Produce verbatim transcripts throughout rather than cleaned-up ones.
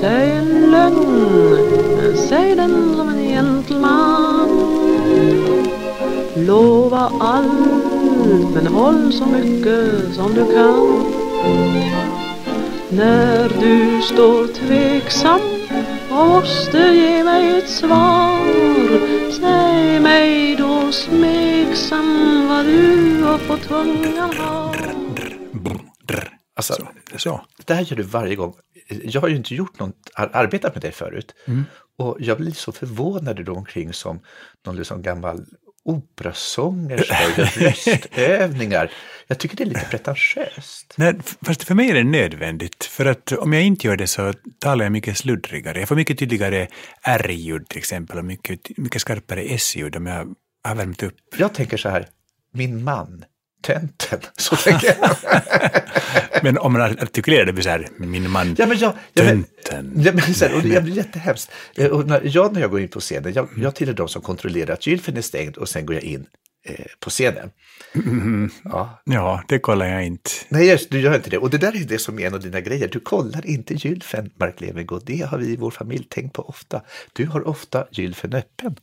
Säg en lögn, säg den som en gentleman. Lova allt, men håll så mycket som du kan. När du står tveksam och måste ge mig ett svar, säg mig då smeksam vad du har på tungan har. Alltså, ja. Det här gör du varje gång. Jag har ju inte gjort något, arbetat med dig förut. Mm. Och jag blir så förvånad då omkring som någon liksom gammal operasångerska och röstövningar. Jag tycker det är lite pretentiöst. Nej, fast för mig är det nödvändigt. För att om jag inte gör det så talar jag mycket sluddrigare. Jag får mycket tydligare R-ljud till exempel och mycket, mycket skarpare S-ljud om jag har värmt upp. Jag tänker så här, min man, tenten, så tänker jag. Men om man artikulerar det blir så här, min man, ja, men jag, jag, tenten. Ja, men så här, och jag blir jättehemskt. Och när jag, när jag går in på scenen, jag, jag tillhör de som kontrollerar att gylfen är stängd och sen går jag in eh, på scenen. Mm. Ja. ja, det kollar jag inte. Nej, just, du gör inte det. Och det där är det som är en av dina grejer. Du kollar inte gylfen, Mark Levengård. Det har vi i vår familj tänkt på ofta. Du har ofta gylfen öppen.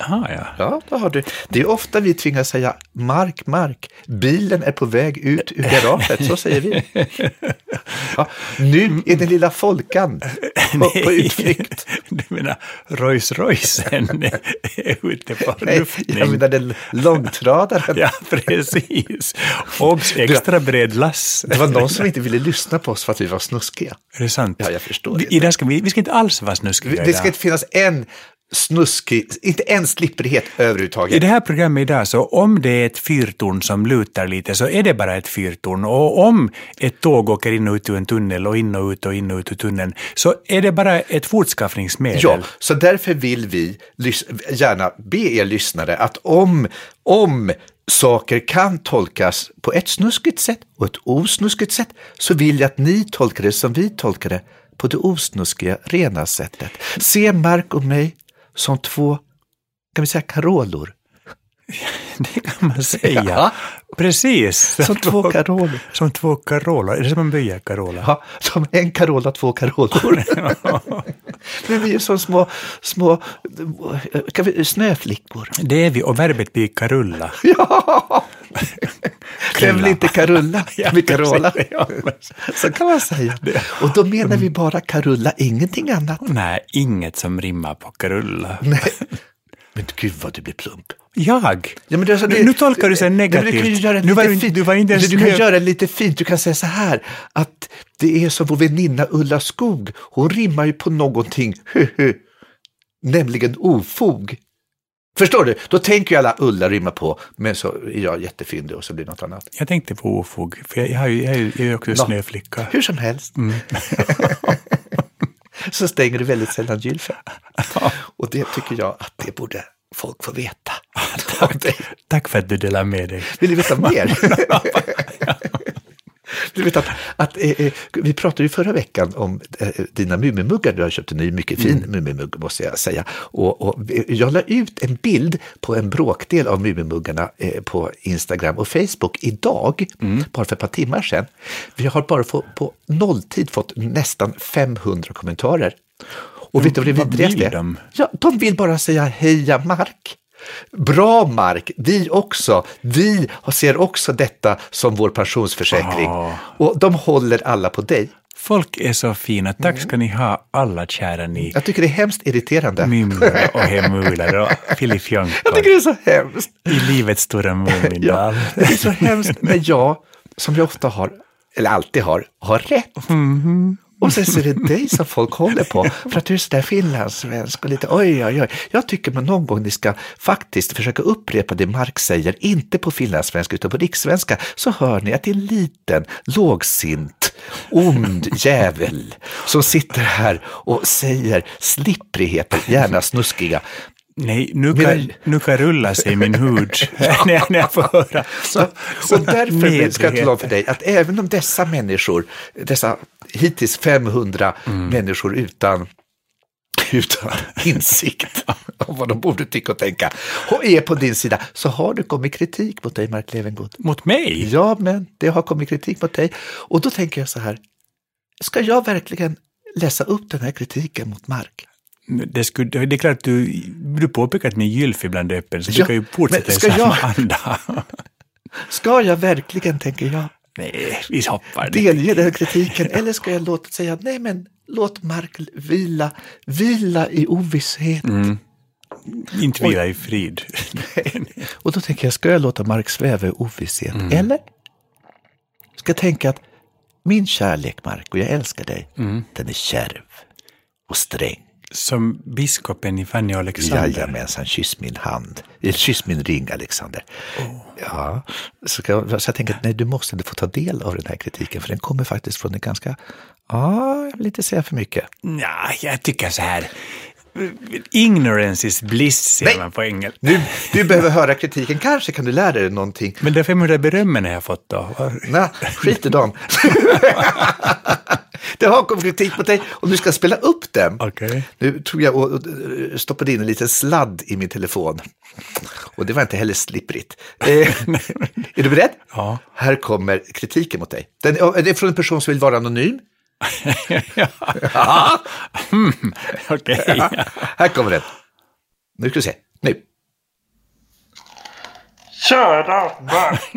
Aha, ja. Ja, då har du. Det är ofta vi tvingas säga Mark, Mark, bilen är på väg ut ur garaget, så säger vi. Ja, nu är den lilla folkan på, på utflykt. Du menar Rolls Roycen är ute på luftning. Jag menar den långtradaren. Ja, precis. Och extra bred lass. Det var någon som inte ville lyssna på oss för att vi var snuskiga. Är det sant? Ja, jag förstår vi, det. Ska vi, vi ska inte alls vara snuskiga. Det ska inte finnas en snuskig, inte en slipprighet överhuvudtaget. I det här programmet idag, så om det är ett fyrtorn som lutar lite så är det bara ett fyrtorn, och om ett tåg åker in och ut ur en tunnel och in och ut och in och ut ur tunneln så är det bara ett fortskaffningsmedel. Ja, så därför vill vi gärna be er lyssnare att om, om saker kan tolkas på ett snuskigt sätt och ett osnuskigt sätt så vill jag att ni tolkar det som vi tolkar det på det osnuskiga, rena sättet. Se Mark och mig som två, kan vi säga, Carolor? Det kan man säga. Ja. Precis. Som, som två Carolor. Som två Carolor. Är det som en böja Carola? Ja, som en Carola, två Carolor. Men vi är ju som små, små kan vi, snöflickor. Det är vi, och verbet blir karulla. Ja! Det blir inte karulla, ja, med Carola. Ja, så kan man säga. Och då menar vi bara karulla, ingenting annat. Nej, inget som rimmar på karulla. Nej. Men gud vad du blir plump. Jag? Ja, men det, alltså, det, nu tolkar du sig negativt. Du kan ju göra en lite fint. Du kan säga så här, att det är som vår väninna Ulla Skog. Hon rimmar ju på någonting, nämligen ofog. Förstår du? Då tänker ju alla Ulla rymma på, men så är jag jättefyndig och så blir något annat. Jag tänkte på ofog, för jag, jag, jag, jag är också Nå, snöflicka. Hur som helst. Mm. Så stänger du väldigt sällan gylfen. Ja. Och det tycker jag att det borde folk få veta. Tack, tack för att du delar med dig. Vill du veta mer? Du vet att, att eh, vi pratade ju förra veckan om eh, dina mumimuggar. Du har köpt en ny, mycket fin mm. mumimugg, måste jag säga. Och, och jag la ut en bild på en bråkdel av mumimuggarna eh, på Instagram och Facebook idag, mm. bara för ett par timmar sedan. Vi har bara få, på nolltid fått nästan femhundra kommentarer. Och de, vet du vad det vidrigaste är? Ja, de vill bara säga heja Mark. Bra Mark, vi också. Vi ser också detta som vår pensionsförsäkring. Oh. Och de håller alla på dig. Folk är så fina. Tack ska ni ha, alla kära ni. Jag tycker det är hemskt irriterande. Mimlar och hemular och filifjonkor. Jag tycker det är så hemskt. I livets stora mumindal. Ja, det är så hemskt när jag, som jag ofta har, eller alltid har, har rätt. Mm-hmm. Och sen så är det dig som folk håller på. För att du är sådär finlandssvensk och lite oj, oj, oj. Jag tycker man någon gång ni ska faktiskt försöka upprepa det Mark säger. Inte på finlandssvenska utan på rikssvenska. Så hör ni att det är en liten, lågsint, ond jävel som sitter här och säger slipprigheter, gärna snuskiga. Nej, nu kan, Men... nu kan rulla sig min hud när, när jag får höra. Så, så och därför ska jag tala om för dig att även om dessa människor, dessa hittills femhundra mm. människor utan, utan insikt om vad de borde tycka och tänka och är på din sida, så har det kommit kritik mot dig, Mark Levengård. Mot mig? Ja, men det har kommit kritik mot dig. Och då tänker jag så här, ska jag verkligen läsa upp den här kritiken mot Mark? Det, skulle, det är klart att du, du påpekar att min gylf ibland är öppen, så ja, du kan ju fortsätta i samma anda. Ska jag verkligen, tänker jag, nej, vi hoppar delge den här kritiken? Eller ska jag låta säga, nej men låt Mark vila, vila i ovisshet. Mm. Inte vila i frid. Och då tänker jag, ska jag låta Mark sväva i ovisshet? Mm. Eller ska jag tänka att min kärlek, Mark, och jag älskar dig, mm. den är kärv och sträng. Som biskopen i Fanny Alexander. Jajamensan, kyss min hand. Kyss min ring, Alexander. Oh. Ja, så, jag, så jag tänker att nej, du måste inte få ta del av den här kritiken, för den kommer faktiskt från en ganska... Ja, jag vill inte säga för mycket. Nej, jag tycker så här... Ignorance is bliss, säger man på engelska. Nu, du behöver höra kritiken. Kanske kan du lära dig någonting. Men det är fem hundra berömmen jag har fått då. Nej, skit i dem. Det har kommit kritik på dig och du ska spela upp den. Okay. Nu tror jag och stoppade in en liten sladd i min telefon. Och det var inte heller slipprigt. Eh, är du beredd? Ja. Här kommer kritiken mot dig. Den, det är från en person som vill vara anonym. ja. Ja. Mm, okej. Okay. Ja. Här kommer det. Nu ska vi se. Nu. Kära Mark,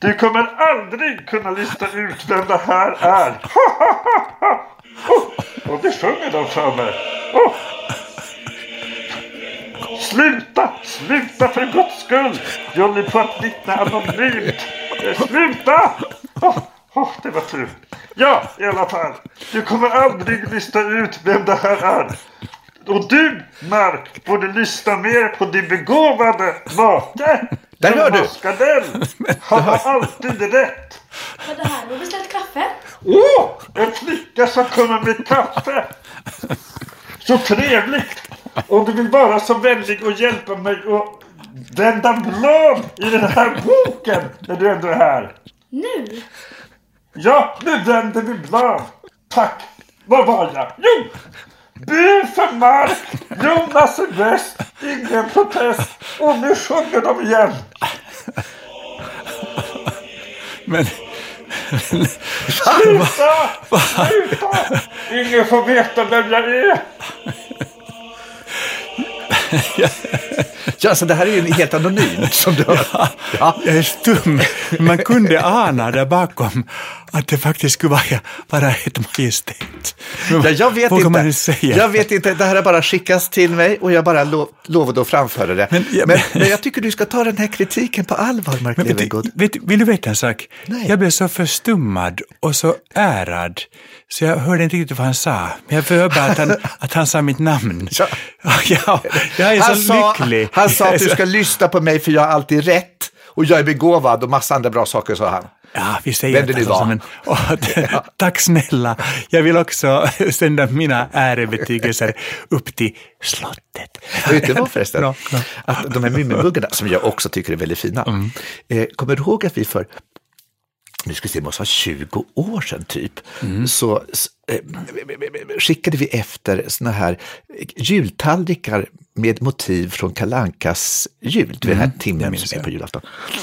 du kommer aldrig kunna lista ut vem det här är. Och det sjunger de för mig. Oh. Sluta, sluta för Guds skull. Jag håller på att vittna anonymt. Sluta. Oh. Oh, det var tur. Ja, i alla fall. Du kommer aldrig lista ut vem det här är. Och du, Mark, borde lyssna mer på din begåvade mate. Där hör du. Maskadell. Han har alltid rätt. Vad är det här? Du har beställt kaffe? Åh, oh, en flicka som kommer med kaffe. Så trevligt. Och du vill vara så vänlig och hjälpa mig och vända blad i den här boken när du ändå är här. Nu? Ja, nu vänder vi blad. Tack. Vad var jag? Jo! Bu för Mark, Jonas är bäst, ingen protest. Och nu sjunger de igen. Men... Sluta! Sluta! Ingen får veta vem jag är. Ja, så det här är ju en helt anonym som du hör. Ja, ja. Jag är stum. Man kunde ana där bakom att det faktiskt skulle vara bara ett majestät. Ja, jag vet inte. Man säga? Jag vet inte. Det här bara skickas till mig och jag bara lo- lovade att framföra det. Men, ja, men, men, men jag tycker du ska ta den här kritiken på allvar, Mark Levengård. Vill du veta en sak? Nej. Jag blev så förstummad och så ärad så jag hörde inte riktigt vad han sa. Men jag hörde bara att han, att han sa mitt namn. Ja. Ja, jag är han så sa, lycklig. Han sa att du ska lyssna på mig för jag har alltid rätt. Och jag är begåvad och massa andra bra saker, sa han. Ja, vi säger det alltså, men, åh, ja. Tack snälla. Jag vill också sända mina ärebetygelser upp till slottet. Jag vet inte vad förresten. No, no. Att de här mummelbuggarna, som jag också tycker är väldigt fina. Mm. Eh, kommer du ihåg att vi för, nu ska vi se, måste vara tjugo år sedan typ, mm. så eh, skickade vi efter såna här jultallrikar med motiv från Kalle Ankas jul, den här mm, timmen som är på julafton.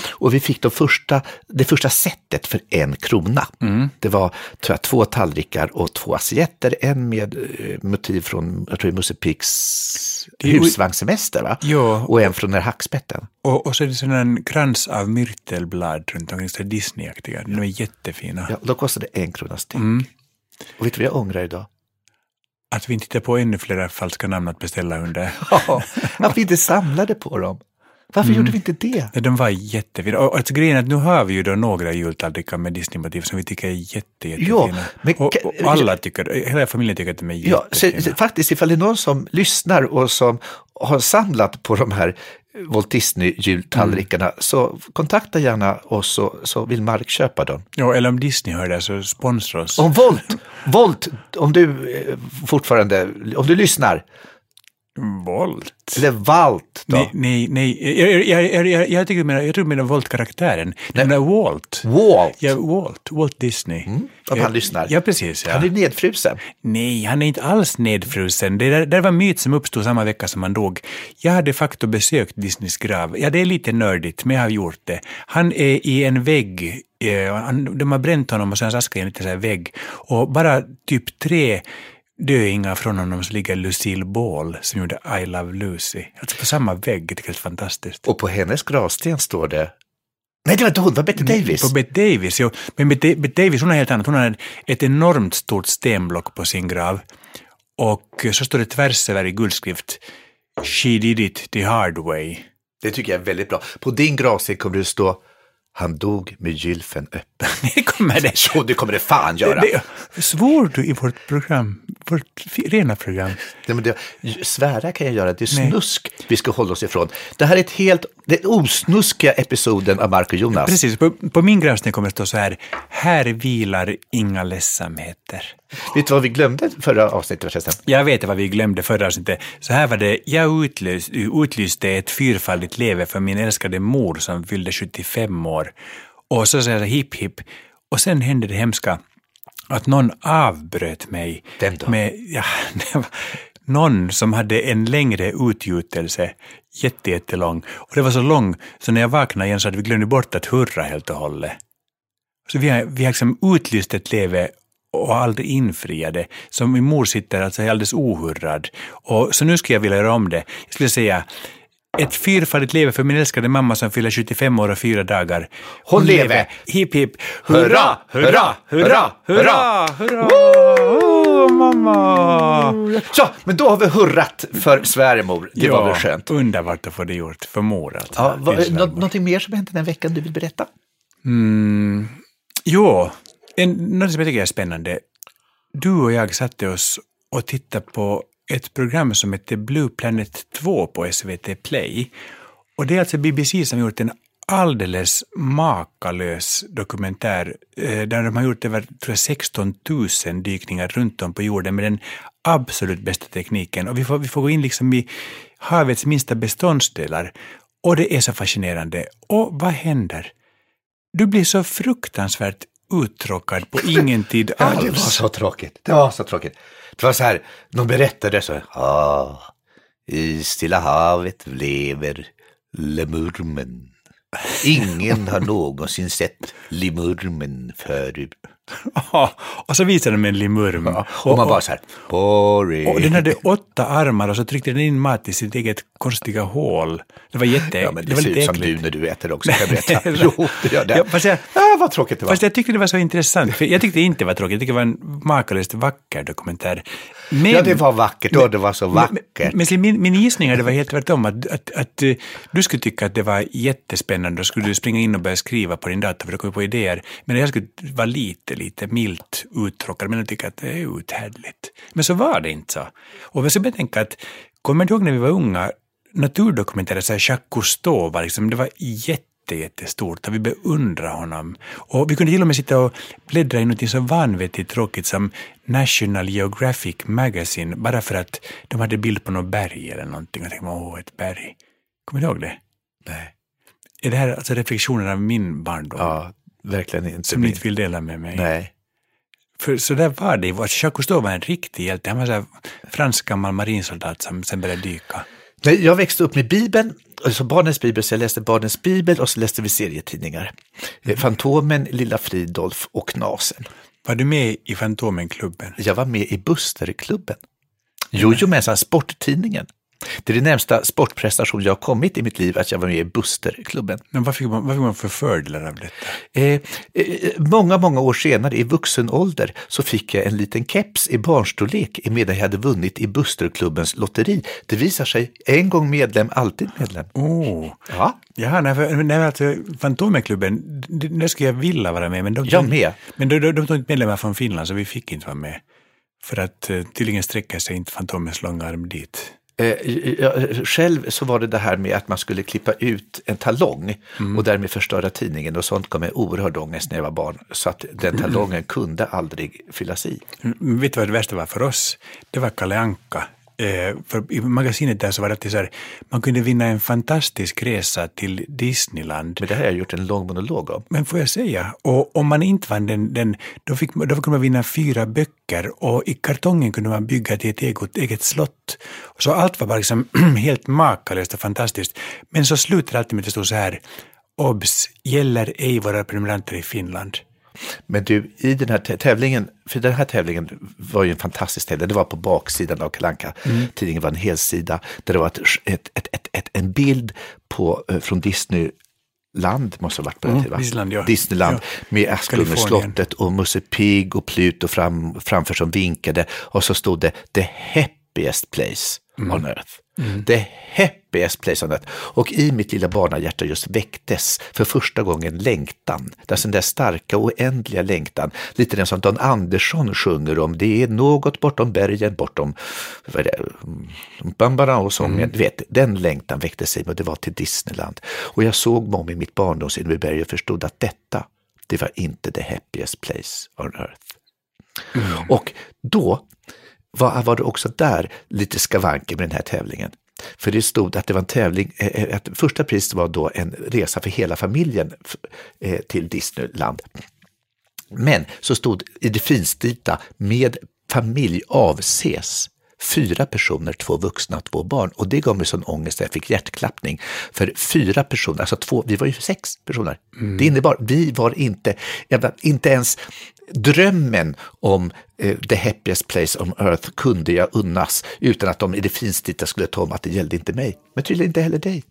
Och vi fick de första, det första setet för en krona. Mm. Det var, tror jag, två tallrikar och två assietter. En med eh, motiv från, jag tror det är Musse Pigs husvagnssemester, va? Ja. Och en från den här hackspetten. Och, och så är det sån en krans av myrtelblad runt omkring, så Disney-aktiga. De är jättefina. Ja, då kostade en krona styck. Mm. Och vet du vad jag ångrar idag? Att vi inte tittar på ännu flera falska namn att beställa under. Ja, att vi inte samlade på dem. Varför mm. gjorde vi inte det? Nej, de var jättefina. Och, och grejen är att nu har vi ju då några jultallrikar med Disney-motiv som vi tycker är jätte, jättefina. Ja, men, och, och alla tycker, hela familjen tycker att de är jättefina. Ja, så, faktiskt ifall det är någon som lyssnar och som har samlat på de här Walt Disney-jultallrikarna, mm. så kontakta gärna oss så, så vill Mark köpa dem. Ja, eller om Disney hör det så sponsra oss. Om Volt, Volt, om du fortfarande, om du lyssnar. Volt. Eller Valt då. Nej, nej, nej. Jag, jag, jag, jag, jag tycker mera, jag tror mera Volt-karaktären. Den där Walt. Walt. Ja, Walt. Walt Disney. Mm. Om han lyssnar. Ja, precis. Ja. Han är nedfrusen. Nej, han är inte alls nedfrusen. Det där, där var en myt som uppstod samma vecka som han dog. Jag hade faktiskt besökt Disneys grav. Ja, det är lite nördigt, men jag har gjort det. Han är i en vägg. De har bränt honom och sen saskar i en liten så här vägg. Och bara typ tre... Det är inga från honom som ligger Lucille Ball som gjorde I love Lucy. Alltså på samma vägg, det är helt fantastiskt. Och på hennes gravsten står det... Nej, det var inte hon, det var Bette Davis. På Bette Davis, ja. Men Bette, Bette Davis, hon är helt annat. Hon har ett enormt stort stenblock på sin grav. Och så står det tvärs över i guldskrift. She did it the hard way. Det tycker jag är väldigt bra. På din gravsten kommer det stå... Han dog med gylfen öppen. Det kommer det. Så det kommer det fan göra. Det, det, svår du i vårt program, vårt rena program? Nej, men det, svära kan jag göra, det är snusk. Nej. Vi ska hålla oss ifrån. Det här är ett helt, den osnuskiga episoden av Mark och Jonas. Precis, på, på min granskning kommer det stå så här, här vilar inga ledsamheter. Vet du vad vi glömde förra avsnittet? Jag vet vad vi glömde förra avsnittet. Så här var det, jag utlöst, utlyste ett fyrfaldigt leve för min älskade mor som fyllde sjuttiofem år. Och så säger jag hipp hipp. Och sen hände det hemska att någon avbröt mig. Vem då? Med, ja, någon som hade en längre utgjutelse, jätte, jättelång. Och det var så lång så när jag vaknade igen så hade vi glömt bort att hurra helt och hållet. Så vi har, vi har liksom utlyst ett leve och aldrig infriade. Så min mor sitter alltså alldeles ohurrad. Och så nu skulle jag vilja göra om det. Jag skulle säga... Ett fyrfaldigt leve för min älskade mamma som fyller sjuttiofem år och fyra dagar. Hon, Hon lever! Hipp, hipp! Hurra, hurra, hurra, hurra, hurra! Åh, mamma! Så, men då har vi hurrat för Sverigemor. Det ja, var väl skönt. Underbart att få det gjort för mor. Alltså. Ja, va, nå, någonting mer som hände den veckan du vill berätta? Mm, jo, en, något som jag tycker är spännande. Du och jag satte oss och tittade på ett program som heter Blue Planet två på S V T Play. Och det är alltså B B C som har gjort en alldeles makalös dokumentär där de har gjort över tror jag, sexton tusen dykningar runt om på jorden med den absolut bästa tekniken. Och vi får, vi får gå in liksom i havets minsta beståndsdelar. Och det är så fascinerande. Och vad händer? Du blir så fruktansvärt uttråkad på ingen tid alls. Ja, det var så tråkigt. Det var så tråkigt. Det var så här, de berättade så här, ah, i Stilla havet lever lemurmen. Ingen har någonsin sett lemurmen förut. Ja, och så visade de en lemurm. Ja, och, och man bara så här, boring. Och den hade åtta armar och så tryckte den in mat i sitt eget konstiga hål. Det var jätte. Ja, men det, det var ser ut som äckligt. Du när du äter också, kan jag berätta. Jo, det gör det. Ja, fast jag, ah, vad tråkigt det var. Fast jag tyckte det var så intressant. För jag tyckte det inte var tråkigt. Jag tyckte det var en makalöst vacker dokumentär. Men, ja, det var vackert och det var så vackert. Men, men, men min, min gissning hade varit helt tvärtom. Att, att, att du skulle tycka att det var jättespännande. Då skulle du springa in och börja skriva på din dator för du kom på idéer. Men jag skulle vara lite lite milt uttråkad, men jag tycker att det är uthärdligt. Men så var det inte så. Och jag ska betänka att, kommer du ihåg när vi var unga, naturdokumentärer så här, Jacques Cousteau var liksom, det var jätte, jättestort, att vi beundrar honom. Och vi kunde till och med sitta och bläddra i något så vanvettigt tråkigt som National Geographic Magazine, bara för att de hade bild på något berg eller någonting. Jag tänkte, åh, ett berg. Kommer du ihåg det? Nej. Är det här alltså reflektionerna av min barndom? Ja, verkligen inte. Som ni inte vill dela med mig. Nej. För så där var det. Jacques Cousteau var en riktig hjälte. Han var en fransk gammal marinsoldat som sen började dyka. Nej, jag växte upp med Bibeln. Alltså barnens bibel, så jag läste barnens bibel och så läste vi serietidningar. Mm. Fantomen, Lilla Fridolf och Nasen. Var du med i Fantomenklubben? Jag var med i Busterklubben. Jo, jo, men sen sporttidningen. Det är det närmsta sportprestation jag har kommit i mitt liv, att jag var med i Busterklubben. Men vad fick man, vad fick man för fördelar av detta? Eh, eh, många, många år senare i vuxen ålder så fick jag en liten keps i barnstorlek medan jag hade vunnit i Busterklubbens lotteri. Det visar sig, en gång medlem, alltid medlem. Oh. Ja. Ja, nej, för, nej, alltså, Fantomeklubben, där skulle jag vilja vara med. Men de, jag med. Men de, de, de tog inte medlemmar från Finland så vi fick inte vara med. För att tydligen sträcker sig inte Fantomens långa arm dit. Själv så var det det här med att man skulle klippa ut en talong mm. och därmed förstöra tidningen och sånt kom med oerhörd ångest när jag var barn, så att den talongen kunde aldrig fyllas i. Mm, vet du vad det värsta var för oss? Det var Kalle Anka. Eh, för i magasinet där så var det så här, man kunde vinna en fantastisk resa till Disneyland. Men det här har jag gjort en lång monolog om. Men får jag säga, och om man inte vann den, den då, fick, då kunde man vinna fyra böcker och i kartongen kunde man bygga till ett eget, eget slott. Så allt var bara liksom helt makalöst och fantastiskt. Men så slutar alltid med att det stod så här, obs, gäller ej våra prenumeranter i Finland. Men du, i den här tävlingen, för den här tävlingen var ju en fantastisk tävling. Det var på baksidan av Kalle Anka. Mm. Tidningen var en hel sida där det var ett, ett, ett, ett, ett, en bild på, från Disney Land måste ha varit på det mm, Disneyland, ja. Disneyland ja. Med Askungen-slottet och Musse Pig och Pluto fram, framför som vinkade. Och så stod det The Happiest Place mm. on Earth. Mm. The Happiest Place on Earth. Och i mitt lilla barnahjärta just väcktes för första gången längtan. Den där starka oändliga längtan. Lite den som Don Andersson sjunger om. Det är något bortom bergen, bortom Bambara och sången. Mm. Du vet, den längtan väcktes i mig och det var till Disneyland. Och jag såg mig om i mitt barndomsinne vid berg och förstod att detta, det var inte the happiest place on earth. Mm. Och då var, var det också där lite skavanker med den här tävlingen. För det stod att det var en tävling, att första priset var då en resa för hela familjen till Disneyland. Men så stod i det finstilta med familj avses fyra personer, två vuxna och två barn. Och det gav mig sån ångest att jag fick hjärtklappning. För fyra personer, alltså två, vi var ju sex personer. Mm. Det innebar, vi var inte, inte ens drömmen om eh, the happiest place on earth kunde jag unnas utan att de i det finstilta skulle ta om att det gällde inte mig. Men tydligen inte heller dig.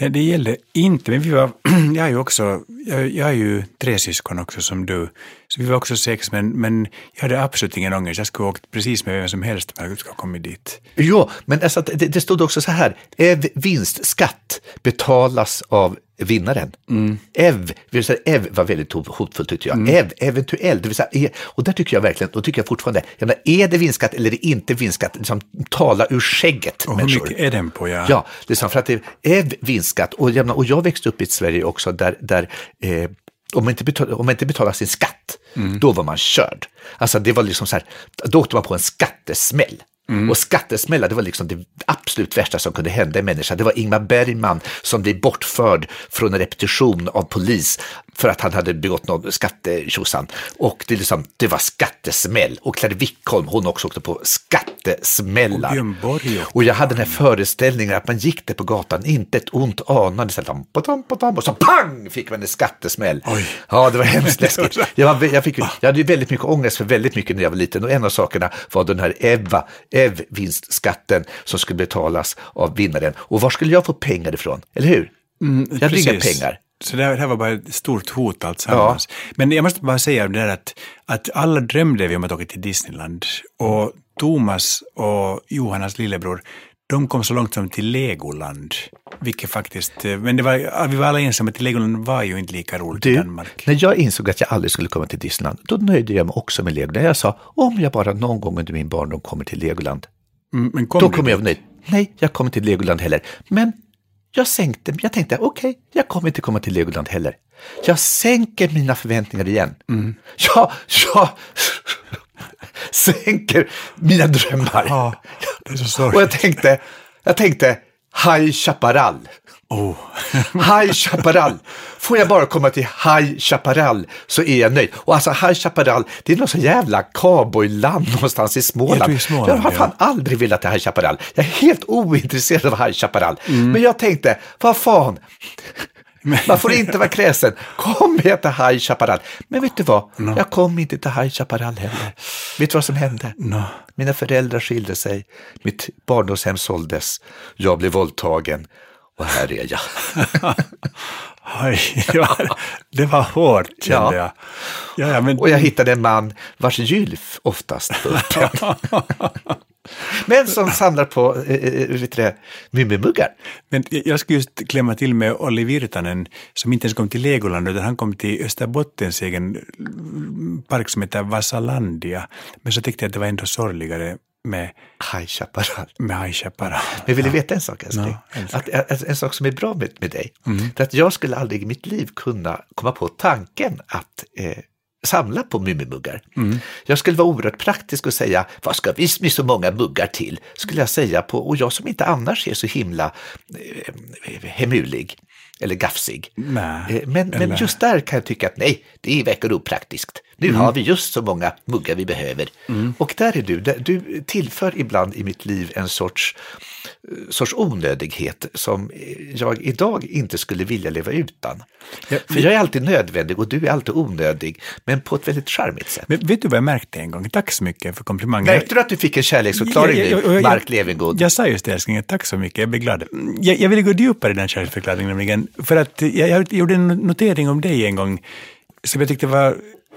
Nej, det gällde inte. Men vi var, jag är ju också, jag, jag är ju tre syskon också som du. Så vi var också sex, men, men jag hade absolut ingen ångest. Jag skulle ha åkt precis med vem som helst när jag skulle ha kommit dit. Jo, men alltså, det, det stod också så här. Ev vinstskatt betalas av vinnaren. Mm. Ev, vill säga, ev var väldigt hotfullt tyckte jag. Mm. Ev, eventuellt. Det vill säga, och där tycker jag verkligen, då tycker jag fortfarande, jag menar, är det vinstskatt eller är det inte vinstskatt? Liksom, tala ur skägget. Och hur människor. Mycket är den på? Ja, ja liksom, för att det är ev vinstskatt. Och jag, menar, och jag växte upp i Sverige också där, där eh, om man inte betalade, om man inte betalade sin skatt, mm. då var man körd. Alltså det var liksom så här, då åkte man på en skattesmäll. Mm. Och skattesmällar, det var liksom det absolut värsta som kunde hända i människan. Det var Ingmar Bergman som blev bortförd från en repetition av polis för att han hade begått någon skattetjosan. Och det, liksom, det var skattesmäll. Och Claire Wickholm, hon också åkte på skattesmällar. Och, och jag hade den här föreställningen att man gick det på gatan, inte ett ont anande. Så tam, tam, tam, och så pang fick man en skattesmäll. Oj. Ja, det var hemskt läskigt. Jag, jag, fick, jag hade ju väldigt mycket ångest för väldigt mycket när jag var liten. Och en av sakerna var den här Eva... ev-vinstskatten som skulle betalas av vinnaren. Och var skulle jag få pengar ifrån? Eller hur? Mm, jag hade inga pengar. Så det här, det här var bara ett stort hot alltsammans. Ja. Men jag måste bara säga det där att, att alla drömde vi om att åka till Disneyland. Och Thomas och Johannas lillebror, de kom så långt som till Legoland. Vilket faktiskt... Men det var, vi var alla ensamma till Legoland var ju inte lika roligt du, i Danmark. När jag insåg att jag aldrig skulle komma till Disneyland, då nöjde jag mig också med Legoland. Jag sa, om jag bara någon gång under min barndom kommer till Legoland, mm, men kom då kommer jag nöjd. Nej, jag kommer inte till Legoland heller. Men jag sänkte, jag tänkte, okej, okay, jag kommer inte komma till Legoland heller. Jag sänker mina förväntningar igen. Mm. Ja, ja... sänker mina drömmar. Ja, det är så. Och jag tänkte, jag tänkte High Chaparral. Oh. High Chaparral. Får jag bara komma till High Chaparral så är jag nöjd. Och alltså High Chaparral, det är något så jävla cowboyland någonstans i Småland. I Småland jag har fan ja. aldrig velat till High Chaparral. Jag är helt ointresserad av High Chaparral. Mm. Men jag tänkte, vad fan... Man får inte vara kräsen. Kom med till High Chaparral. Men vet du vad? No. Jag kom inte till High Chaparral heller. Vet du vad som hände? No. Mina föräldrar skilde sig. Mitt barndomshem såldes. Jag blev våldtagen. Och här är jag. Oj, det, var, det var hårt, kände ja. jag. Ja, men... Och jag hittade en man vars gylf oftast. Men som samlar på äh, mummimuggar. Men jag skulle just klämma till med Oliver Virtanen som inte ens kom till Legoland utan han kom till Österbottens egen park som heter Wasalandia. Men så tyckte jag att det var ändå sorgligare med High Chaparral. Med High Chaparral. Men vill du veta en sak, älskling? No, älskling. Att, att, en sak som är bra med, med dig mm. det är att jag skulle aldrig i mitt liv kunna komma på tanken att... Eh, samla på mummimuggar. Mm. Jag skulle vara oerhört praktisk och säga, vad ska vi med så många muggar till? Skulle jag säga på, och jag som inte annars är så himla eh, hemulig eller gafsig. Nej, eh, men, men just där kan jag tycka att nej, det verkar opraktiskt. Nu mm. har vi just så många muggar vi behöver. Mm. Och där är du, där, du tillför ibland i mitt liv en sorts sorts onödighet som jag idag inte skulle vilja leva utan. Ja, för jag är alltid nödvändig och du är alltid onödig, men på ett väldigt charmigt sätt. Men vet du vad jag märkte en gång? Tack så mycket för komplimangen. Märkte du att du fick en kärleksförklaring nu, ja, ja, ja, Mark Levengård? Jag, jag sa just det, älskling. Tack så mycket. Jag blir glad. Jag, jag ville gå djupare i den kärleksförklaringen nämligen, för att jag, jag gjorde en notering om dig en gång som jag tyckte var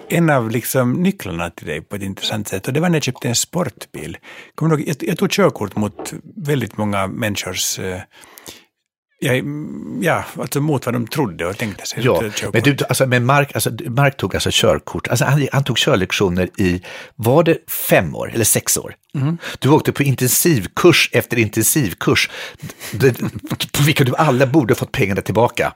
en av liksom nycklarna till dig på ett intressant sätt, och det var när jag köpte en sportbil. Kommer du ihåg? Jag tog körkort mot väldigt många människors eh, ja, ja, alltså mot vad de trodde och tänkte sig. Ja, men, du, alltså, men Mark, alltså, Mark tog alltså körkort, alltså, han, han tog körlektioner i, var det fem år eller sex år? Mm. Du åkte på intensivkurs efter intensivkurs det, på vilka du alla borde fått pengarna tillbaka.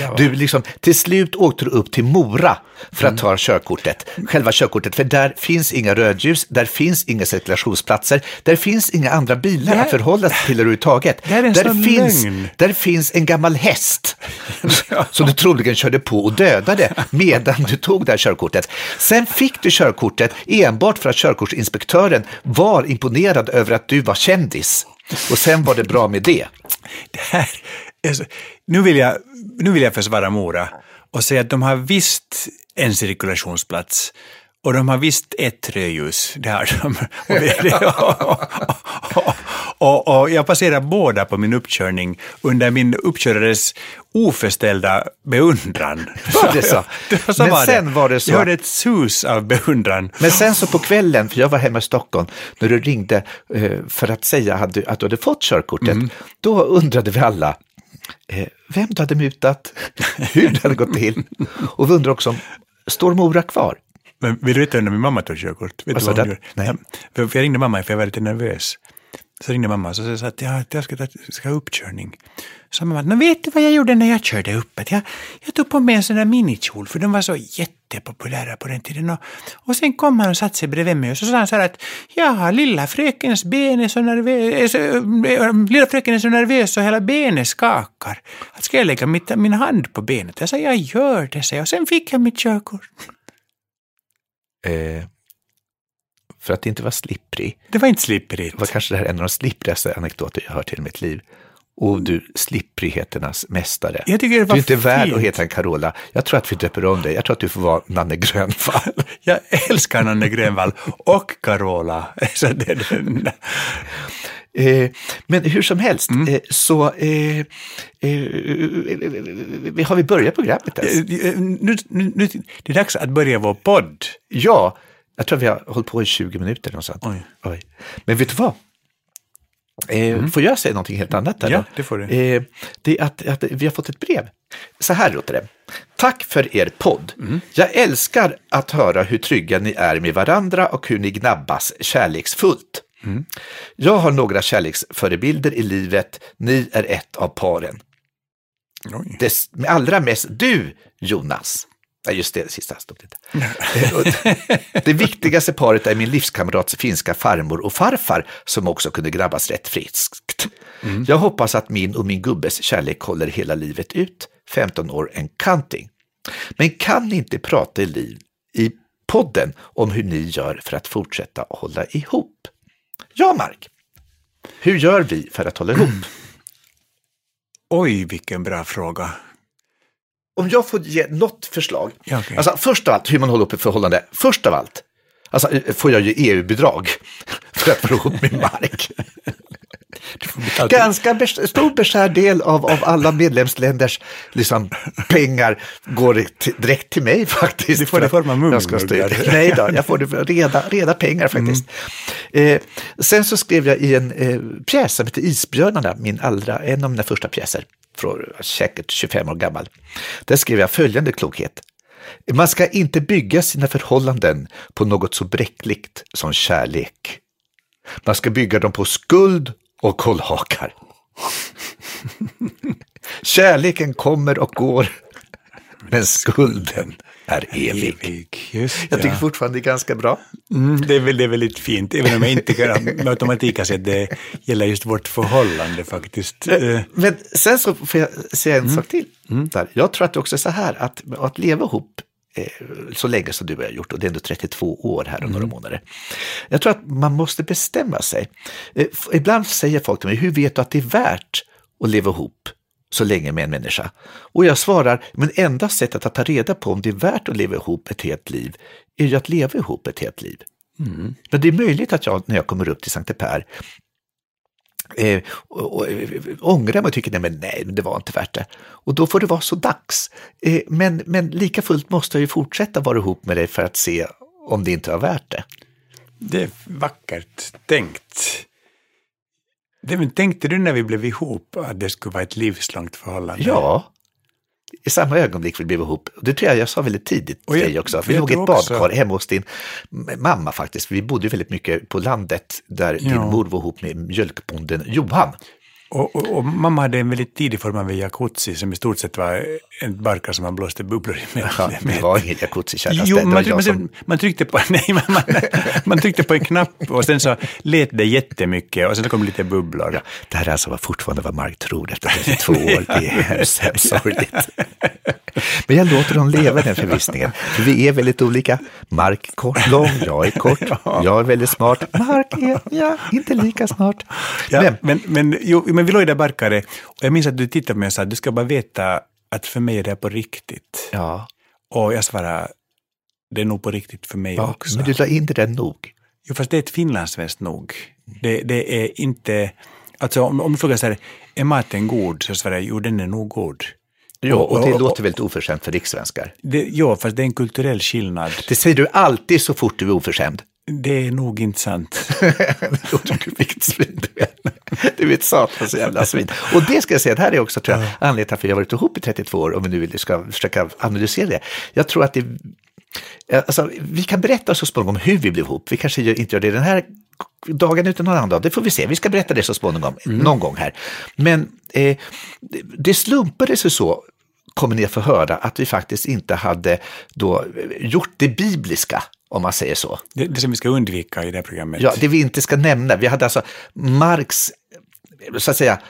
Ja. Du liksom, till slut åkte du upp till Mora för att mm. ta körkortet, själva körkortet, för där finns inga rödljus, där finns inga cirkulationsplatser, där finns inga andra bilar där, att förhålla sig till överhuvudtaget. Där finns lögn. Där finns en gammal häst som du troligen körde på och dödade medan du tog det här körkortet. Sen fick du körkortet enbart för att körkortsinspektören var imponerad över att du var kändis. Och sen var det bra med det. Det här är så... nu, vill jag, nu vill jag försvara Mora och säga att de har visst en cirkulationsplats. Och de har visst ett rödljus. Det har de. Och, det, och, och, och, och jag passerar båda på min uppkörning under min uppkörares oförställda beundran. Var det så? Ja, så men var sen det. Var det så. Jag hörde ett sus av beundran. Men sen så på kvällen, för jag var hemma i Stockholm, när du ringde för att säga att du, att du hade fått körkortet, mm. då undrade vi alla vem du hade mutat, hur det hade gått till. Och vi undrade också, står Mora kvar? Men vill du veta när min mamma tog körkort? Vet alltså, du vad hon det, gör? För, för jag ringde mamma för jag var lite nervös. Så ringde mamma och så sa att jag, jag ska, ska ha uppkörning. Så mamma, nu vet du vad jag gjorde när jag körde upp? Att jag, jag tog på mig en sån där minikjol, för de var så jättepopulära på den tiden. Och, och sen kom han och satt sig bredvid mig och så sa han så här att ja, lilla frökens ben är så nervös. Äh, lilla fröken är så nervös och hela benet skakar. Att ska jag lägga mitt, min hand på benet? Jag sa, jag gör det. Så. Och sen fick jag mitt körkort. Eh, för att det inte var slipprig. Det var inte slipprigt. Det var kanske det här en av de slipprigaste anekdoter jag hört till mitt liv. Och du, slipprigheternas mästare. Jag tycker det var du är inte fint. Värd att heta Carola. Jag tror att vi döper om dig. Jag tror att du får vara Nanne Grönvall. Jag älskar Nanne Grönvall och Carola. Så det är den. Eh, men hur som helst, mm. eh, så eh, eh, har vi börjat programmet ens? Eh, nu, nu, nu, det är dags att börja vår podd. Ja, jag tror vi har hållit på i tjugo minuter eller något sånt. Oj. Oj. Men vet du vad? Eh, mm. Får jag säga någonting helt annat? Eller? Ja, det får du. Eh, det är att, att vi har fått ett brev. Så här låter det. Tack för er podd. Mm. Jag älskar att höra hur trygga ni är med varandra och hur ni gnabbas kärleksfullt. Mm. Jag har några kärleksförebilder i livet. Ni är ett av paren. Des, allra mest du, Jonas. Ja, just det, det sista stod det. Det viktigaste paret är min livskamrats finska farmor och farfar som också kunde grabbas rätt friskt. Mm. Jag hoppas att min och min gubbes kärlek håller hela livet ut. femton år en kanting. Men kan ni inte prata i, liv, i podden om hur ni gör för att fortsätta hålla ihop? Ja, Mark. Hur gör vi för att hålla ihop? Oj, vilken bra fråga. Om jag får ge något förslag. Ja, okay. Alltså, först av allt, hur man håller upp ett förhållande. Först av allt, alltså, får jag ju E U-bidrag för att få ihop min Mark. Ganska bes- stor beskär del av, av alla medlemsländers liksom, pengar går t- direkt till mig faktiskt. Du får det forma mummugar. Nej då, jag får det reda, reda pengar faktiskt. Mm. Eh, sen så skrev jag i en eh, pjäs som heter Isbjörnarna, min allra, en av mina första pjäser, från säkert tjugofem år gammal. Där skrev jag följande klokhet. Man ska inte bygga sina förhållanden på något så bräckligt som kärlek. Man ska bygga dem på skuld och kollhakar. Kärleken kommer och går, men skulden är evig. evig just, jag tycker ja. fortfarande det är ganska bra. Mm, det, är väl, det är väldigt fint, även om jag inte kan med automatik att det gäller just vårt förhållande faktiskt. Men, men sen så får jag säga en mm. sak till. Mm. Där. Jag tror att det också är så här, att, att leva ihop så länge som du och jag har gjort, och det är ändå trettiotvå år här och några mm. månader. Jag tror att man måste bestämma sig. Ibland säger folk till mig, hur vet du att det är värt att leva ihop så länge med en människa? Och jag svarar, men enda sättet att ta reda på om det är värt att leva ihop ett helt liv är ju att leva ihop ett helt liv. Mm. Men det är möjligt att jag, när jag kommer upp till Sankte Per, Eh, och, och, ångrar mig och tycker nej, men nej, det var inte värt det, och då får det vara så dags, eh, men, men lika fullt måste jag ju fortsätta vara ihop med dig för att se om det inte var värt det. Det är vackert tänkt. Det, men tänkte du när vi blev ihop att det skulle vara ett livslångt förhållande? Ja, i samma ögonblick vi blev ihop. Det tror jag jag sa väldigt tidigt till dig också. Vi låg i ett badkar hemma hos din mamma faktiskt. Vi bodde väldigt mycket på landet där ja. Din mor var ihop med mjölkbonden Johan. Och, och, och mamma hade en väldigt tidig form av jacuzzi som i stort sett var en barkar som man blåste bubblor i. Med, ja, med. Det var ingen jacuzzi. Jo, man, tryck, som... man, tryckte på, nej, man, man, man tryckte på en knapp och sen så lät det jättemycket och sen kom lite bubblor. Ja, det här alltså var fortfarande vad Mark tror efter trettiotvå år. Det är hemskt sorgligt. Men jag låter dem leva den förvissningen. För vi är väldigt olika. Mark kort, lång, jag är kort. Jag är väldigt smart. Mark är ja, inte lika smart. Ja, men, men, men jo, men vi låg där barkade och jag minns att du tittade på mig och sa du ska bara veta att för mig är det här på riktigt. Ja. Och jag svarade, det är nog på riktigt för mig ja, också. Men du la inte det nog. Jo, fast det är ett finlandssvenskt nog. Det, det är inte... Alltså om, om du frågar så här, är maten god? Så svarar jag, jo den är nog god. Ja, och det låter väldigt oförskämt för rikssvenskar. Det, ja, fast det är en kulturell skillnad. Det säger du alltid så fort du är oförskämt. Det är nog inte sant. Det låter ju vilket svin du är. Du är ett satans jävla svin. Och det ska jag säga, det här är också tror jag, anledningen till att jag har varit ihop i trettiotvå år, om vi nu ska försöka analysera det. Jag tror att det, alltså, vi kan berätta så småningom hur vi blev ihop. Vi kanske inte gör det den här dagen utan någon annan dag. Det får vi se. Vi ska berätta det så småningom, mm. någon gång här. Men eh, det slumpade sig så, kommer ni få höra, att vi faktiskt inte hade då gjort det bibliska, om man säger så. Det, det som vi ska undvika i det här programmet. Ja, det vi inte ska nämna. Vi hade alltså Marx, så att säga,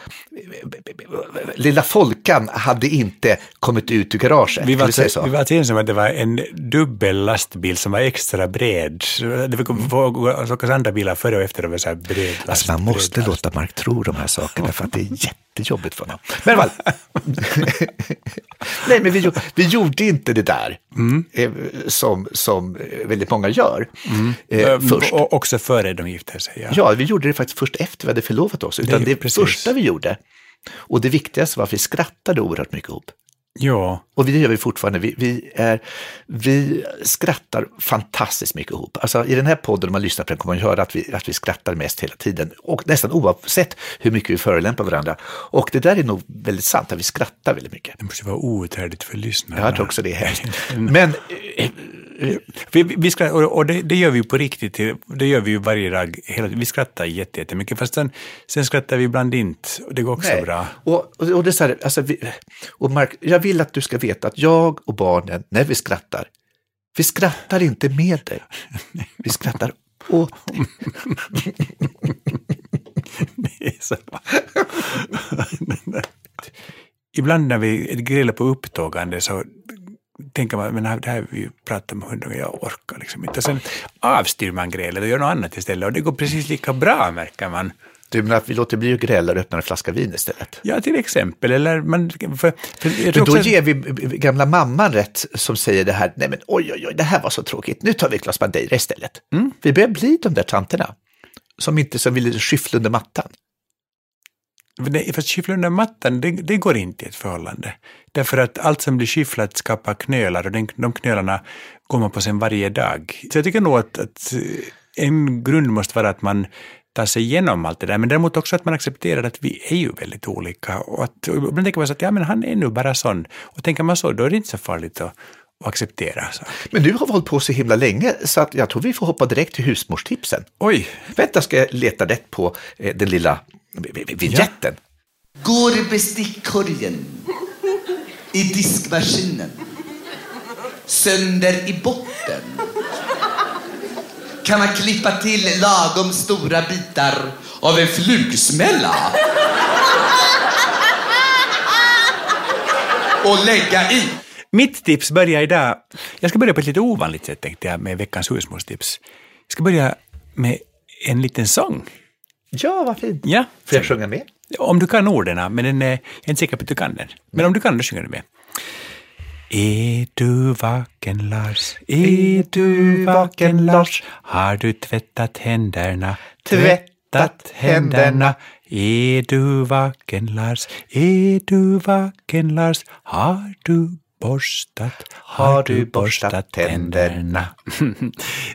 lilla folkan hade inte kommit ut ur garaget. Vi var till ensamma att det var en dubbel lastbil som var extra bred. Det var så andra bilar före och efter det var så här bred last, alltså man måste bred låta Mark tro de här sakerna för att det är jättejobbigt för honom. Men väl. Nej, men vi, vi gjorde inte det där mm. som, som väldigt många gör mm. eh, först. Och också före de gifte sig. Ja. ja, vi gjorde det faktiskt först efter vi hade förlovat oss. Utan det, det första vi gjorde, och det viktigaste var att vi skrattade oerhört mycket ihop. Ja. Och det gör vi fortfarande. Vi, vi, är, vi skrattar fantastiskt mycket ihop. Alltså i den här podden, om man lyssnar på den, kommer man höra att vi, att vi skrattar mest hela tiden. Och nästan oavsett hur mycket vi förelämpar varandra. Och det där är nog väldigt sant, att vi skrattar väldigt mycket. Det måste vara outhärdligt för lyssnarna. Jag tror också det är hemskt. Men... Vi, vi skrattar, och det, det gör vi på riktigt, det gör vi ju varje dag. Vi skrattar jätte, jättemycket, fast sen, sen skrattar vi ibland inte, och det går också Nej. bra. Och, och det är så här, alltså vi, och Mark, jag vill att du ska veta att jag och barnen, när vi skrattar, vi skrattar inte med dig. Vi skrattar åt dig. Det är så. Ibland när vi grillar på upptågande så... tänker man, men det här vi pratar med hundra, jag orkar liksom inte. Och sen avstyr man grälet och gör något annat istället. Och det går precis lika bra, märker man. Du menar att vi låter bli att gräla och öppna en flaska vin istället? Ja, till exempel. Eller man, för, för men då ger vi gamla mamman rätt som säger det här, nej men oj, oj, oj, det här var så tråkigt. Nu tar vi ett glas Madeira istället. Mm. Vi börjar bli de där tanterna som inte som vill skyffla under mattan. Nej, för att skyffla under mattan, det, det går inte i ett förhållande. Därför att allt som blir skyfflat skapar knölar, och den, de knölarna går man på sen varje dag. Så jag tycker nog att, att en grund måste vara att man tar sig igenom allt det där, men däremot också att man accepterar att vi är ju väldigt olika. Och, att, och ibland tänker man så att ja, men han är nu bara sån. Och tänker man så, då är det inte så farligt att... och acceptera. Så. Men du har hållit på så himla länge så att jag tror vi får hoppa direkt till husmorstipsen. Oj! Vänta, ska jag leta rätt på eh, den lilla vignetten. Ja. Går i bestickkorgen, i diskmaskinen, sönder i botten. Kan man klippa till lagom stora bitar av en flugsmälla? Och lägga i. Mitt tips börjar idag. Jag ska börja på ett lite ovanligt sätt, tänkte jag, med veckans husmorstips. Jag ska börja med en liten sång. Ja, vad fint. Ja. Får jag sjunga med? Om du kan orden, men den är, jag är inte säker på att du kan den. Men om du kan, då sjunger du med. Är du vaken, Lars? Är du vaken, Lars? Har du tvättat händerna? Tvättat händerna? Är du vaken, Lars? Är du vaken, Lars? Har du borstat? Har du borstat tänderna?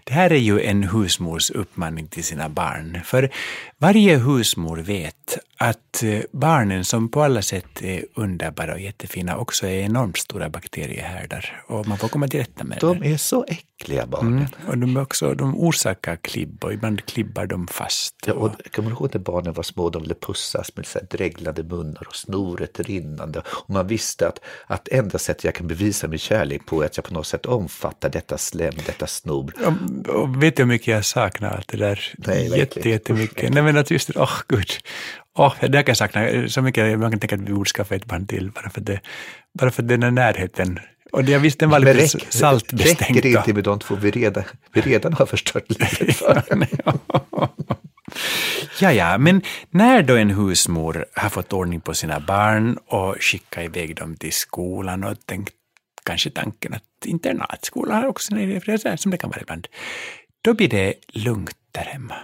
Det här är ju en husmors uppmaning till sina barn. För varje husmor vet att barnen, som på alla sätt är underbara och jättefina, också är enormt stora bakteriehärdar. Och man får komma till rätta med de det. De är så äckliga, barnen. Mm. Och de, också, de orsakar klibb, och ibland klibbar de fast. Ja, och och... Kommer du ihåg när barnen var små? De ville pussas med så här dreglande munnar och snoret rinnande. Och man visste att, att enda sätt jag kan bevisa min kärlek på är att jag på något sätt omfattar detta slem, detta snor. Och, och vet du hur mycket jag saknar allt det där? Nej, Jätte, jättemycket. Nej, men att just det, åh oh, gud. Oh, det där kan jag sakna så mycket. Man kan tänka att vi borde skaffa ett band till bara för, det, bara för den här närheten. Och jag visste den var lite räck, saltbestänkta. Räcker det inte med de två vi redan, vi redan har förstört livet för? Ja, ja, men när då en husmor har fått ordning på sina barn och skickat iväg dem till skolan och tänkt kanske tanken att internatskolan har också sina idéer, som det kan vara ibland, då blir det lugnt där hemma.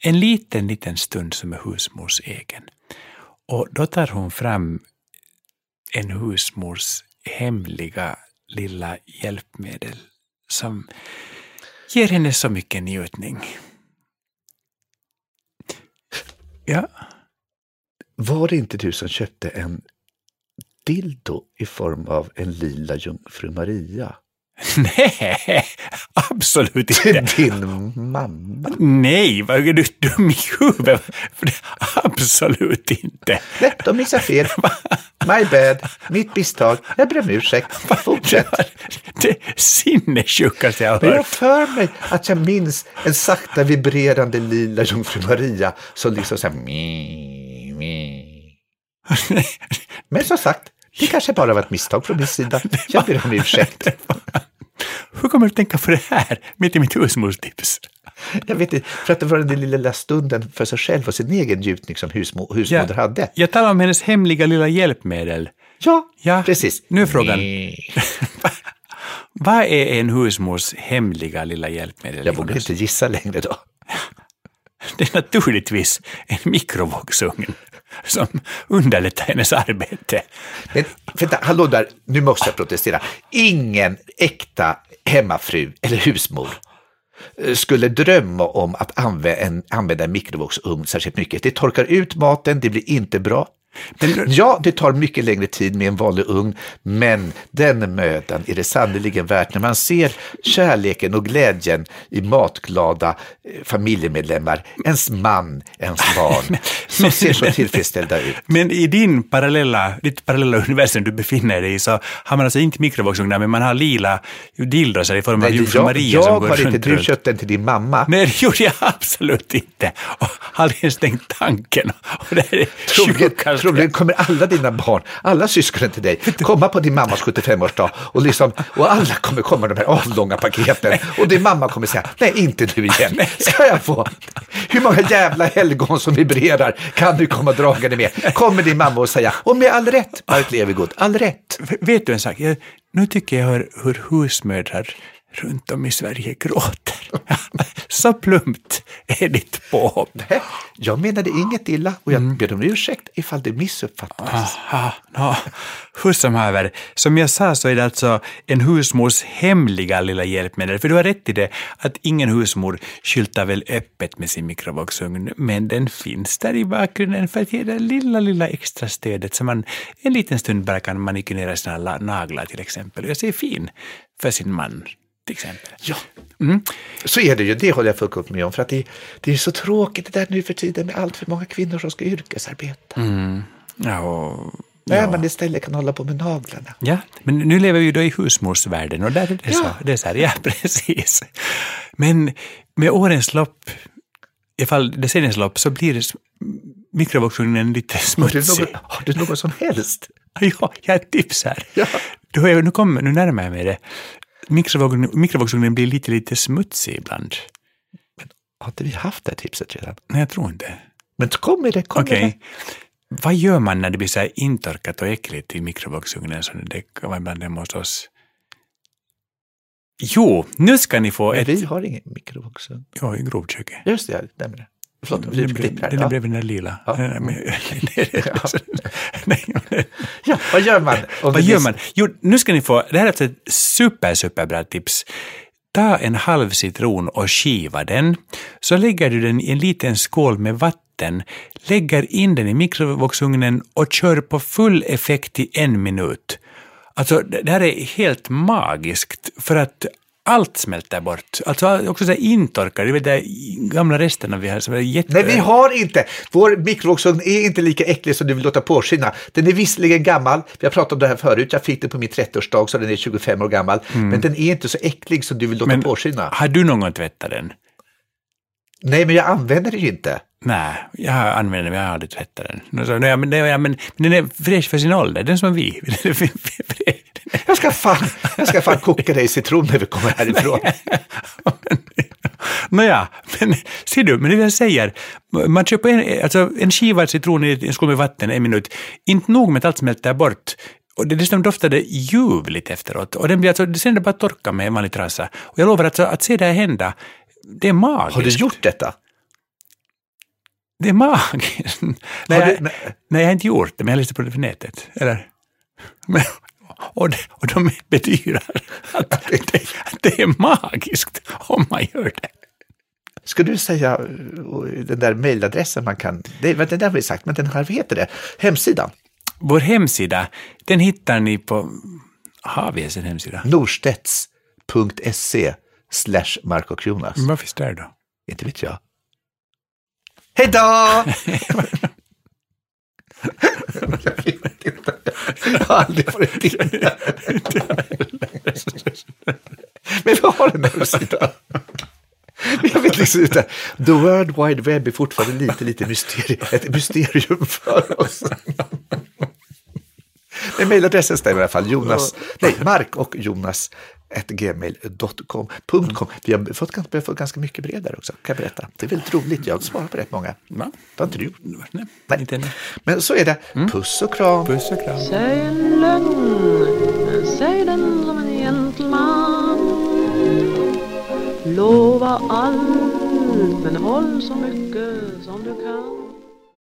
En liten, liten stund som är husmors egen. Och då tar hon fram en husmors hemliga lilla hjälpmedel som ger henne så mycket njutning. Ja. Var det inte du som köpte en dildo i form av en lila jungfru Maria? Nej, absolut inte. Till din mamma? Nej, vad är du dum i huvudet? Absolut inte. Nej, de missade fel. My bad, mitt misstag. Jag ber om ursäkt. Fortsätt. Det sinnessjukaste jag har hört. Men jag för mig att jag minns en sakta vibrerande lila jungfru Maria som liksom såhär mi, mi. Men som sagt, det kanske bara var ett misstag från min sida. Jag ber om ursäkt. Hur kommer du tänka på det här mitt i mitt husmorstips? Jag vet inte, för att det var den lilla stunden för sig själv och sin egen njutning som husmo, husmoder ja, hade. Jag talar om hennes hemliga lilla hjälpmedel. Ja, ja. Precis. Nu är frågan. Vad är en husmors hemliga lilla hjälpmedel? Jag vågar inte gissa längre då. Det är naturligtvis en mikrovågsugn som underlättar hennes arbete. Men vänta, hallå där, nu måste jag protestera. Ingen äkta hemmafru eller husmor skulle drömma om att använda en, använda en mikrovågsugn särskilt mycket. Det torkar ut maten, det blir inte bra. Men, ja, det tar mycket längre tid med en vanlig ugn, men den mödan är det sannoliken värt när man ser kärleken och glädjen i matglada familjemedlemmar, ens man, ens barn, men, som ser så tillfredsställda ut. Men i din parallella, ditt parallella universum du befinner dig i, så har man alltså inte mikrovågsugnar, men man har lila dildosar i form av jungfru Maria som går runt. Jag har inte du köpt den till din mamma. Nej, det gjorde jag absolut inte. Och aldrig ens tänkt tanken. Och det är sjukaste. Troligen kommer alla dina barn, alla syskonen till dig, komma på din mammas sjuttiofemårsdag och, liksom, och alla kommer komma de här avlånga paketen och din mamma kommer säga, nej inte nu igen, ska jag få? Hur många jävla helgon som vibrerar kan du komma dragande med? Kommer din mamma och säga, och med all rätt, Mark Levengård, all rätt. Vet du en sak, jag, nu tycker jag hör, hur husmödrar runt om i Sverige gråter. Så plumpt är ditt påhopp. Jag menade inget illa och jag ber om ursäkt ifall det missuppfattas. Aha, no. Hur som haver, som jag sa så är det alltså en husmors hemliga lilla hjälpmedel. För du har rätt i det att ingen husmor skyltar väl öppet med sin mikrovågsugn, men den finns där i bakgrunden för att ge det lilla, lilla extra stödet som man en liten stund bara kan manikynera sina naglar till exempel. Jag ser fin för sin man. Exempel. Ja, mm. Så är det ju, det håller jag fullt upp med om, för att det, det är så tråkigt det där nu för tiden med allt för många kvinnor som ska yrkesarbeta. Mm. Ja, och, nej, ja. Man istället kan hålla på med naglarna. Ja, men nu lever vi ju då i husmorsvärlden och där är det, ja. Så, det är så här, ja precis. Men med årens lopp, ifall decenniens lopp, så blir det mikrovågsugnen lite smutsig. Har du något som helst? Ja, jag har ett tips här. Ja. Då är, nu, kommer, nu närmar jag mig det. Mikrovågsugnen, mikrovågsugnen blir lite, lite smutsig ibland. Men har inte vi haft det tipset redan? Nej, jag tror inte. Men kommer det, kommer okay. det. Vad gör man när det blir så här intorkat och äckligt i mikrovågsugnen så det kan vara ibland hemma hos oss? Jo, nu ska ni få men ett... vi har ingen mikrovågsugn. Ja, i grovköket. Just det, jag nämner det. Förlåt, det är bredvid den där lila. Ja. Ja, vad gör man? Vad gör man? Jo, nu ska ni få, det här är ett super, super bra tips. Ta en halv citron och skiva den. Så lägger du den i en liten skål med vatten. Lägger in den i mikrovågsugnen och kör på full effekt i en minut. Alltså, det här är helt magiskt för att allt smälter bort. Alltså också så här intorkar. Det är de gamla resterna vi har. Som är jätte... Nej, vi har inte. Vår mikrovågsugn är inte lika äcklig som du vill låta påskina. Den är visserligen gammal. Vi har pratat om det här förut. Jag fick den på min trettioårsdag så den är tjugofem år gammal. Mm. Men den är inte så äcklig som du vill låta men påskina. Har du någon tvättat den? Nej, men jag använder det ju inte. Nej, jag använder den, men jag har aldrig tvättat den. Så, nej, men, nej, men den är fräsch för sin ålder. Den som vi. Jag ska fan, jag ska fan koka dig i citron när vi kommer härifrån. Nåja, men ser du, men det jag säger, man köper en, alltså en skivad citron i en skål med vatten en minut, inte nog med att allt smälter bort. Och det dessutom doftade ljuvligt efteråt. Och den blir alltså, sen är det bara torka med en vanlig trasa. Och jag lovar att, att se det här hända, det är magiskt. Har du gjort detta? Det är magiskt. Nej, du, nej. nej, jag har inte gjort det, men jag läste på det på nätet. Eller... Men, Och de, och de betyder att, att, det, att det är magiskt om man gör det. Ska du säga den där mejladressen man kan... Det, den där har vi sagt, men den här heter det. Hemsidan. Vår hemsida, den hittar ni på... Har vi en hemsida? Nordstedts.se slash Mark och Jonas. Men varför står det då? Inte vet jag. Hej då! Jag har aldrig varit inne. Men vi har den här sidan. Jag vet liksom inte. The World Wide Web är fortfarande lite, lite mysterium. Ett mysterium för oss. Men mejladressen stämmer i alla fall. Jonas, nej, Mark och Jonas at gmail.com. Vi har fått ganska, fått ganska mycket brev där också, kan jag berätta. Det är väldigt roligt, jag svarar på rätt många. Va? Det har inte du gjort. Nej, nej. Inte ännu. Men så är det. Mm. Puss och kram. Puss och kram. Säg en lögn, säg den som en gentleman. Lova allt, men håll så mycket som du kan.